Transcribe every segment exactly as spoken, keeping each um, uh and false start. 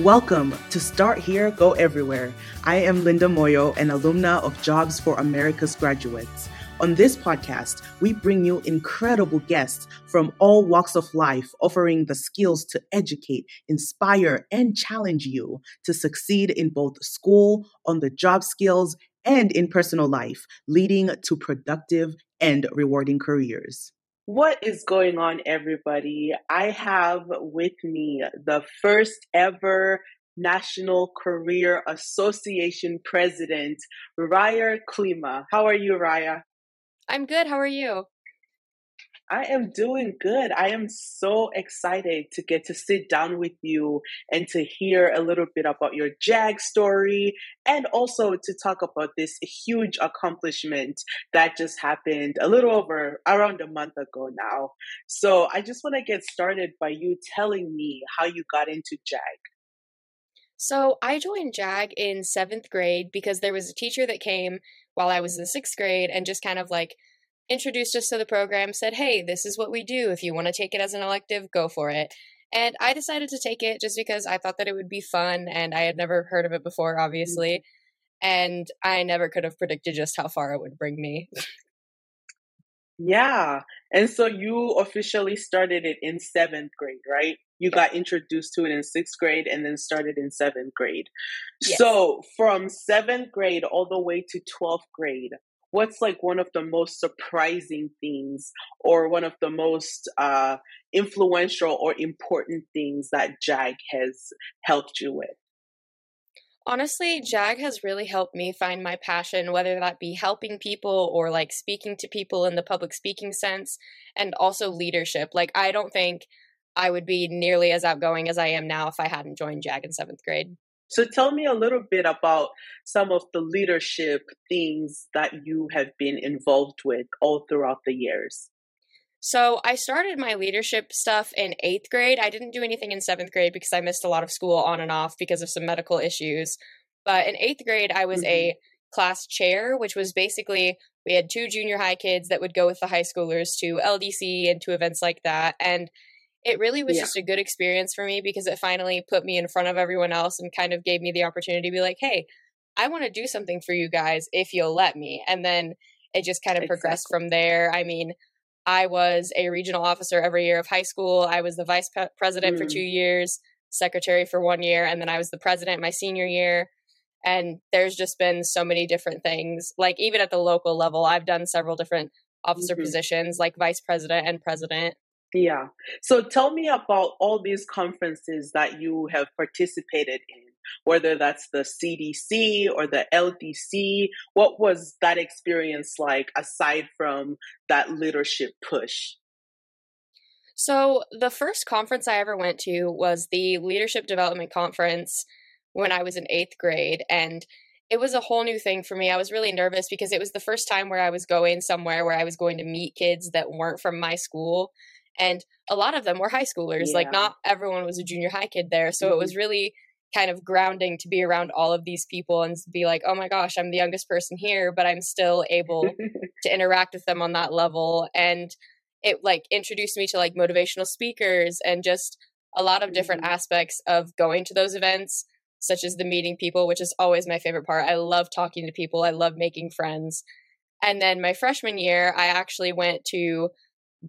Welcome to Start Here, Go Everywhere. I am Linda Moyo, an alumna of Jobs for America's Graduates. On this podcast, we bring you incredible guests from all walks of life, offering the skills to educate, inspire, and challenge you to succeed in both school, on the job skills, and in personal life, leading to productive and rewarding careers. What is going on, everybody? I have with me the first ever National Career Association President, Ryah Klima. How are you, Ryah? I'm good. How are you? I am doing good. I am so excited to get to sit down with you and to hear a little bit about your JAG story and also to talk about this huge accomplishment that just happened a little over around a month ago now. So I just want to get started by you telling me how you got into JAG. So I joined JAG in seventh grade because there was a teacher that came while I was in sixth grade and just kind of like introduced us to the program, said, hey, this is what we do. If you want to take it as an elective, go for it. And I decided to take it just because I thought that it would be fun and I had never heard of it before, obviously. And I never could have predicted just how far it would bring me. Yeah. And so you officially started it in seventh grade, right? You got introduced to it in sixth grade and then started in seventh grade. Yes. So from seventh grade all the way to twelfth grade, what's like one of the most surprising things or one of the most uh, influential or important things that JAG has helped you with? Honestly, JAG has really helped me find my passion, whether that be helping people or like speaking to people in the public speaking sense, and also leadership. Like, I don't think I would be nearly as outgoing as I am now if I hadn't joined JAG in seventh grade. So tell me a little bit about some of the leadership things that you have been involved with all throughout the years. So I started my leadership stuff in eighth grade. I didn't do anything in seventh grade because I missed a lot of school on and off because of some medical issues. But in eighth grade, I was mm-hmm. a class chair, which was basically we had two junior high kids that would go with the high schoolers to L D C and to events like that. And it really was yeah. just a good experience for me because it finally put me in front of everyone else and kind of gave me the opportunity to be like, hey, I want to do something for you guys if you'll let me. And then it just kind of exactly. progressed from there. I mean, I was a regional officer every year of high school. I was the vice pe- president mm. for two years, secretary for one year, and then I was the president my senior year. And there's just been so many different things. Like even at the local level, I've done several different officer mm-hmm. positions like vice president and president. Yeah. So tell me about all these conferences that you have participated in, whether that's the C D C or the L D C. What was that experience like aside from that leadership push? So the first conference I ever went to was the Leadership Development Conference when I was in eighth grade. And it was a whole new thing for me. I was really nervous because it was the first time where I was going somewhere where I was going to meet kids that weren't from my school. And a lot of them were high schoolers. Yeah. Like not everyone was a junior high kid there. So mm-hmm. it was really kind of grounding to be around all of these people and be like, oh my gosh, I'm the youngest person here, but I'm still able to interact with them on that level. And it like introduced me to like motivational speakers and just a lot of different mm-hmm. aspects of going to those events, such as the meeting people, which is always my favorite part. I love talking to people. I love making friends. And then my freshman year, I actually went to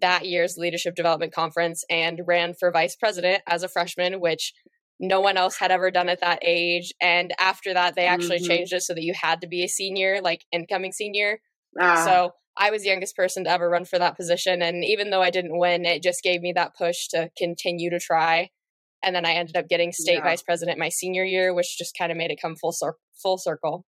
that year's Leadership Development Conference and ran for vice president as a freshman, which no one else had ever done at that age. And after that, they actually mm-hmm. changed it so that you had to be a senior, like incoming senior. Ah. So I was the youngest person to ever run for that position. And even though I didn't win, it just gave me that push to continue to try. And then I ended up getting state yeah. vice president my senior year, which just kind of made it come full, cir- full circle.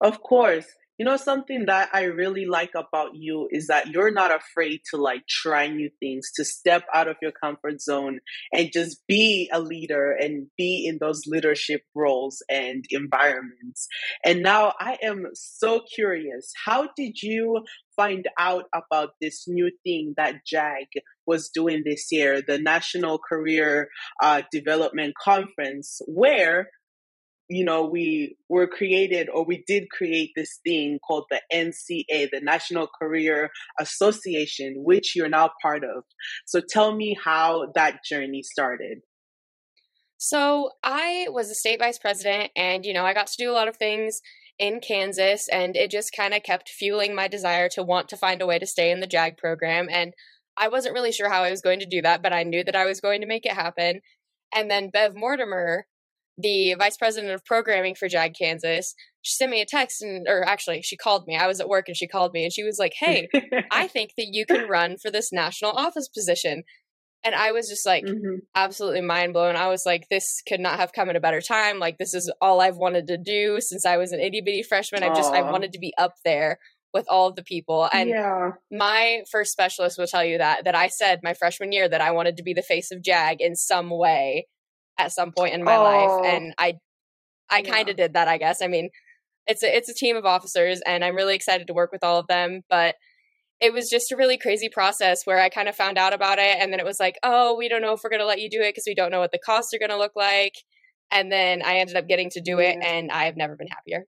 Of course. You know, something that I really like about you is that you're not afraid to like try new things, to step out of your comfort zone and just be a leader and be in those leadership roles and environments. And now I am so curious, how did you find out about this new thing that JAG was doing this year, the National Career uh, Development Conference, where you know, we were created or we did create this thing called the N C A, the National Career Association, which you're now part of. So tell me how that journey started. So I was a state vice president, and, you know, I got to do a lot of things in Kansas, and it just kind of kept fueling my desire to want to find a way to stay in the JAG program. And I wasn't really sure how I was going to do that, but I knew that I was going to make it happen. And then Bev Mortimer, the vice president of programming for JAG Kansas, she sent me a text, and or actually she called me. I was at work and she called me and she was like, "Hey, I think that you can run for this national office position." And I was just like, mm-hmm. absolutely mind blown. I was like, this could not have come at a better time. Like, this is all I've wanted to do since I was an itty bitty freshman. Aww. I just, I wanted to be up there with all of the people. And yeah. my first specialist will tell you that, that I said my freshman year that I wanted to be the face of JAG in some way at some point in my Aww. life. And I, I kind of yeah. did that, I guess. I mean, it's a, it's a team of officers, and I'm really excited to work with all of them, but it was just a really crazy process where I kind of found out about it. And then it was like, oh, we don't know if we're going to let you do it because we don't know what the costs are going to look like. And then I ended up getting to do yeah. it, and I've never been happier.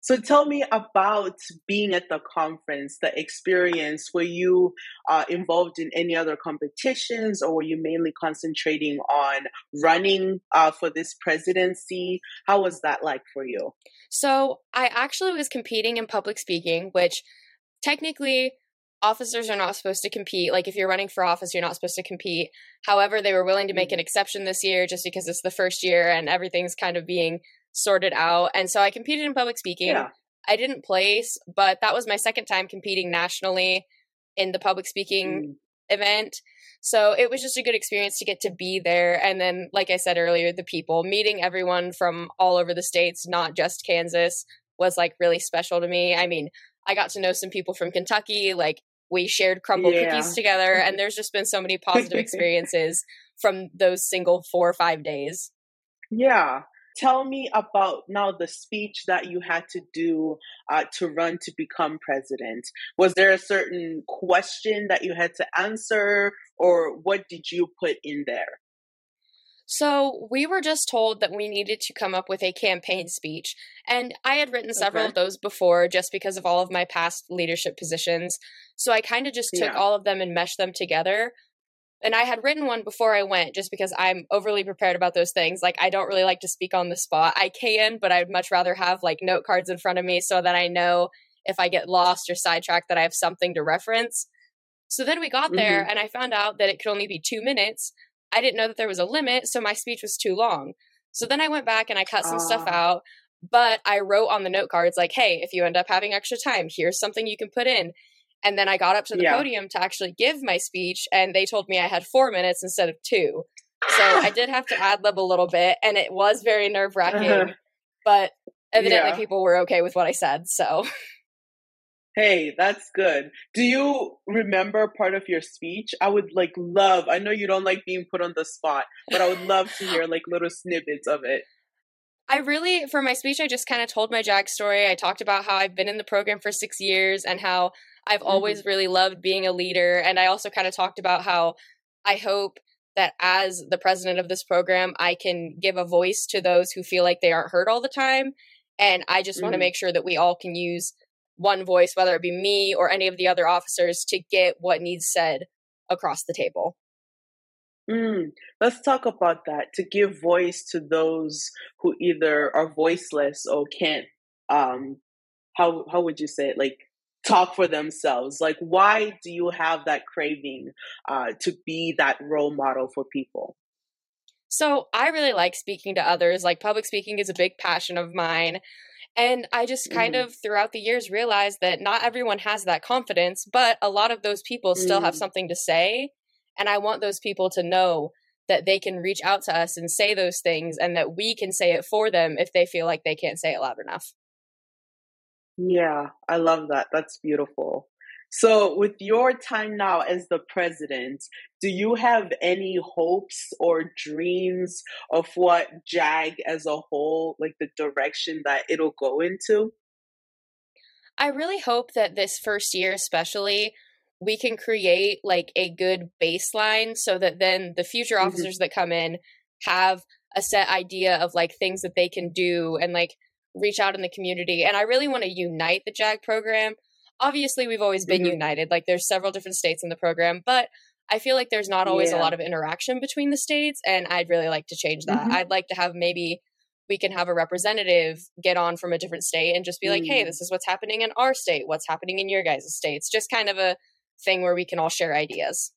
So tell me about being at the conference, the experience. Were you uh, involved in any other competitions, or were you mainly concentrating on running uh, for this presidency? How was that like for you? So I actually was competing in public speaking, which technically, officers are not supposed to compete. Like, if you're running for office, you're not supposed to compete. However, they were willing to make an exception this year just because it's the first year and everything's kind of being sorted out. And so I competed in public speaking. Yeah. I didn't place, but that was my second time competing nationally in the public speaking mm. event. So it was just a good experience to get to be there. And then, like I said earlier, the people, meeting everyone from all over the states, not just Kansas, was like really special to me. I mean, I got to know some people from Kentucky, like we shared crumble yeah. cookies together, and there's just been so many positive experiences from those single four or five days. Yeah. Tell me about now the speech that you had to do uh, to run to become president. Was there a certain question that you had to answer, or what did you put in there? So we were just told that we needed to come up with a campaign speech. And I had written several okay. of those before just because of all of my past leadership positions. So I kind of just took yeah. all of them and meshed them together. And I had written one before I went just because I'm overly prepared about those things. Like, I don't really like to speak on the spot. I can, but I'd much rather have like note cards in front of me so that I know if I get lost or sidetracked that I have something to reference. So then we got there mm-hmm. and I found out that it could only be two minutes. I didn't know that there was a limit, so my speech was too long. So then I went back and I cut some uh, stuff out, but I wrote on the note cards like, hey, if you end up having extra time, here's something you can put in. And then I got up to the yeah. podium to actually give my speech, and they told me I had four minutes instead of two. So I did have to ad-lib a little bit, and it was very nerve-wracking, uh-huh. but evidently yeah. people were okay with what I said, so... Hey, that's good. Do you remember part of your speech? I would like love, I know you don't like being put on the spot, but I would love to hear like little snippets of it. I really, for my speech, I just kind of told my JAG story. I talked about how I've been in the program for six years and how I've mm-hmm. always really loved being a leader. And I also kind of talked about how I hope that as the president of this program, I can give a voice to those who feel like they aren't heard all the time. And I just mm-hmm. want to make sure that we all can use one voice, whether it be me or any of the other officers, to get what needs said across the table. Mm, let's talk about that, to give voice to those who either are voiceless or can't, um, how how would you say it, like talk for themselves. Like, why do you have that craving uh, to be that role model for people? So I really like speaking to others. Like, public speaking is a big passion of mine. And I just kind mm. of throughout the years realized that not everyone has that confidence, but a lot of those people mm. still have something to say. And I want those people to know that they can reach out to us and say those things, and that we can say it for them if they feel like they can't say it loud enough. Yeah, I love that. That's beautiful. So with your time now as the president, do you have any hopes or dreams of what JAG as a whole, like the direction that it'll go into? I really hope that this first year especially, we can create like a good baseline so that then the future officers mm-hmm. that come in have a set idea of like things that they can do and like reach out in the community. And I really want to unite the JAG program. Obviously, we've always been mm-hmm. united. Like, there's several different states in the program, but I feel like there's not always yeah. a lot of interaction between the states, and I'd really like to change that. Mm-hmm. I'd like to have, maybe we can have a representative get on from a different state and just be like, mm. hey, this is what's happening in our state. What's happening in your guys' states? Just kind of a thing where we can all share ideas.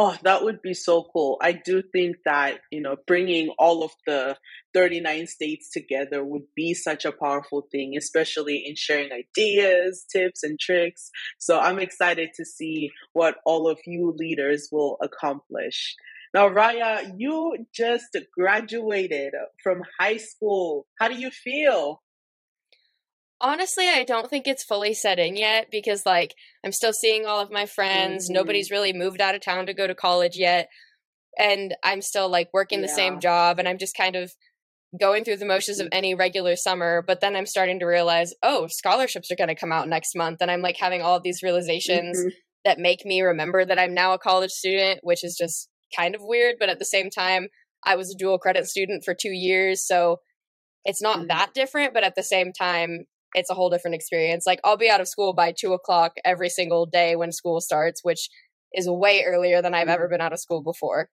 Oh, that would be so cool. I do think that, you know, bringing all of the thirty-nine states together would be such a powerful thing, especially in sharing ideas, tips, and tricks. So I'm excited to see what all of you leaders will accomplish. Now, Ryah, you just graduated from high school. How do you feel? Honestly, I don't think it's fully setting yet because, like, I'm still seeing all of my friends. Mm-hmm. Nobody's really moved out of town to go to college yet. And I'm still, like, working yeah. the same job. And I'm just kind of going through the motions of any regular summer. But then I'm starting to realize, oh, scholarships are going to come out next month. And I'm, like, having all of these realizations mm-hmm. that make me remember that I'm now a college student, which is just kind of weird. But at the same time, I was a dual credit student for two years. So it's not mm-hmm. that different. But at the same time, it's a whole different experience. Like, I'll be out of school by two o'clock every single day when school starts, which is way earlier than I've ever been out of school before.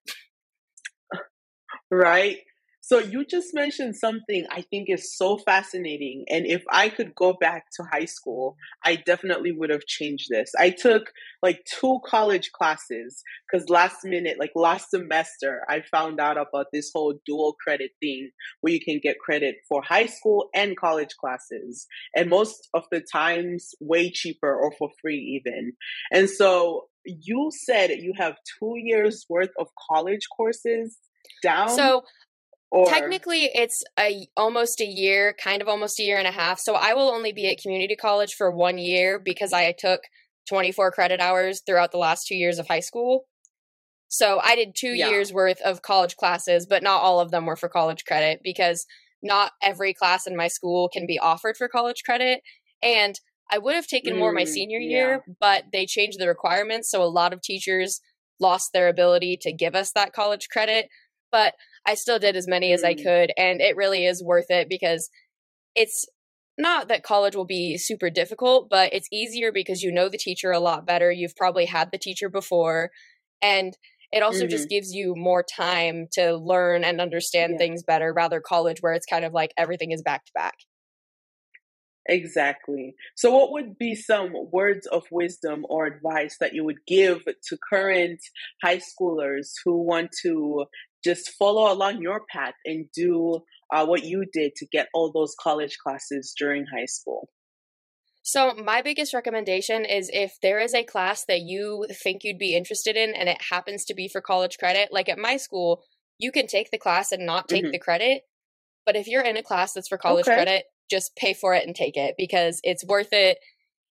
Right. So you just mentioned something I think is so fascinating. And if I could go back to high school, I definitely would have changed this. I took like two college classes because last minute, like last semester, I found out about this whole dual credit thing where you can get credit for high school and college classes. And most of the times way cheaper or for free even. And so you said you have two years worth of college courses down. So Or... Technically, it's a almost a year, kind of almost a year and a half. So I will only be at community college for one year because I took twenty-four credit hours throughout the last two years of high school. So I did two yeah. years worth of college classes, but not all of them were for college credit because not every class in my school can be offered for college credit. And I would have taken mm, more my senior yeah. year, but they changed the requirements. So a lot of teachers lost their ability to give us that college credit. But I still did as many as I could, and it really is worth it because it's not that college will be super difficult, but it's easier because you know the teacher a lot better. You've probably had the teacher before, and it also mm-hmm. just gives you more time to learn and understand yeah. things better, rather college where it's kind of like everything is back to back. Exactly. So what would be some words of wisdom or advice that you would give to current high schoolers who want to just follow along your path and do uh, what you did to get all those college classes during high school? So my biggest recommendation is if there is a class that you think you'd be interested in and it happens to be for college credit, like at my school, you can take the class and not take mm-hmm. the credit. But if you're in a class that's for college okay. credit, just pay for it and take it because it's worth it.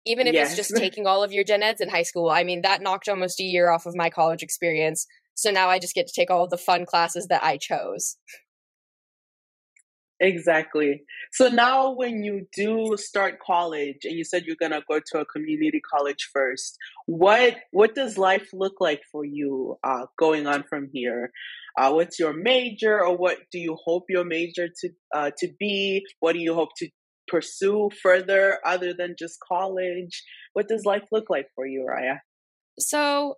Even if yes. it's just taking all of your gen eds in high school. I mean, that knocked almost a year off of my college experience. So now I just get to take all of the fun classes that I chose. Exactly. So now when you do start college, and you said you're going to go to a community college first, what what does life look like for you uh, going on from here? Uh, what's your major, or what do you hope your major to uh, to be? What do you hope to pursue further other than just college? What does life look like for you, Ryah? So...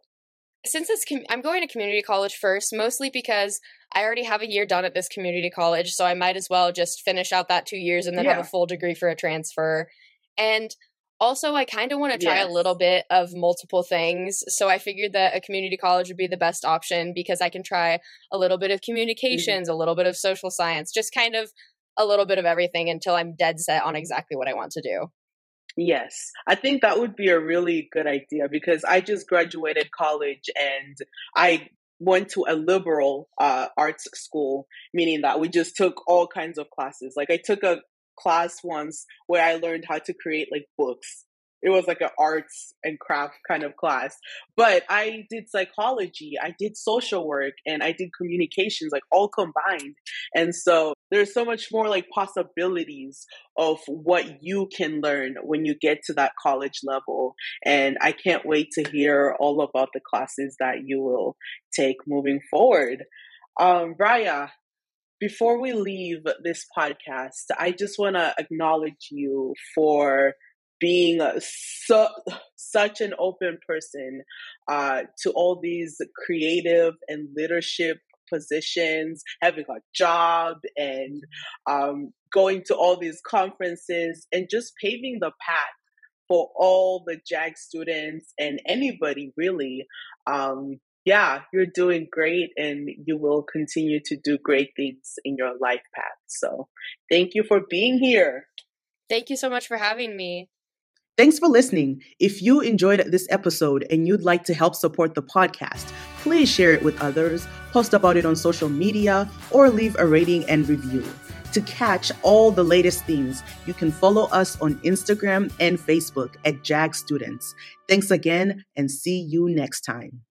Since it's com- I'm going to community college first, mostly because I already have a year done at this community college, so I might as well just finish out that two years and then yeah. have a full degree for a transfer. And also, I kind of want to try yes. a little bit of multiple things. So I figured that a community college would be the best option because I can try a little bit of communications, mm-hmm. a little bit of social science, just kind of a little bit of everything until I'm dead set on exactly what I want to do. Yes, I think that would be a really good idea because I just graduated college and I went to a liberal uh, arts school, meaning that we just took all kinds of classes. Like I took a class once where I learned how to create like books. It was like an arts and craft kind of class. But I did psychology, I did social work, and I did communications, like all combined. And so there's so much more like possibilities of what you can learn when you get to that college level. And I can't wait to hear all about the classes that you will take moving forward. Um, Ryah, before we leave this podcast, I just want to acknowledge you for being so, such an open person uh, to all these creative and leadership positions, having a job and um, going to all these conferences and just paving the path for all the JAG students and anybody really. Um, yeah, you're doing great and you will continue to do great things in your life path. So thank you for being here. Thank you so much for having me. Thanks for listening. If you enjoyed this episode and you'd like to help support the podcast, please share it with others, post about it on social media, or leave a rating and review. To catch all the latest things, you can follow us on Instagram and Facebook at JAG Students. Thanks again and see you next time.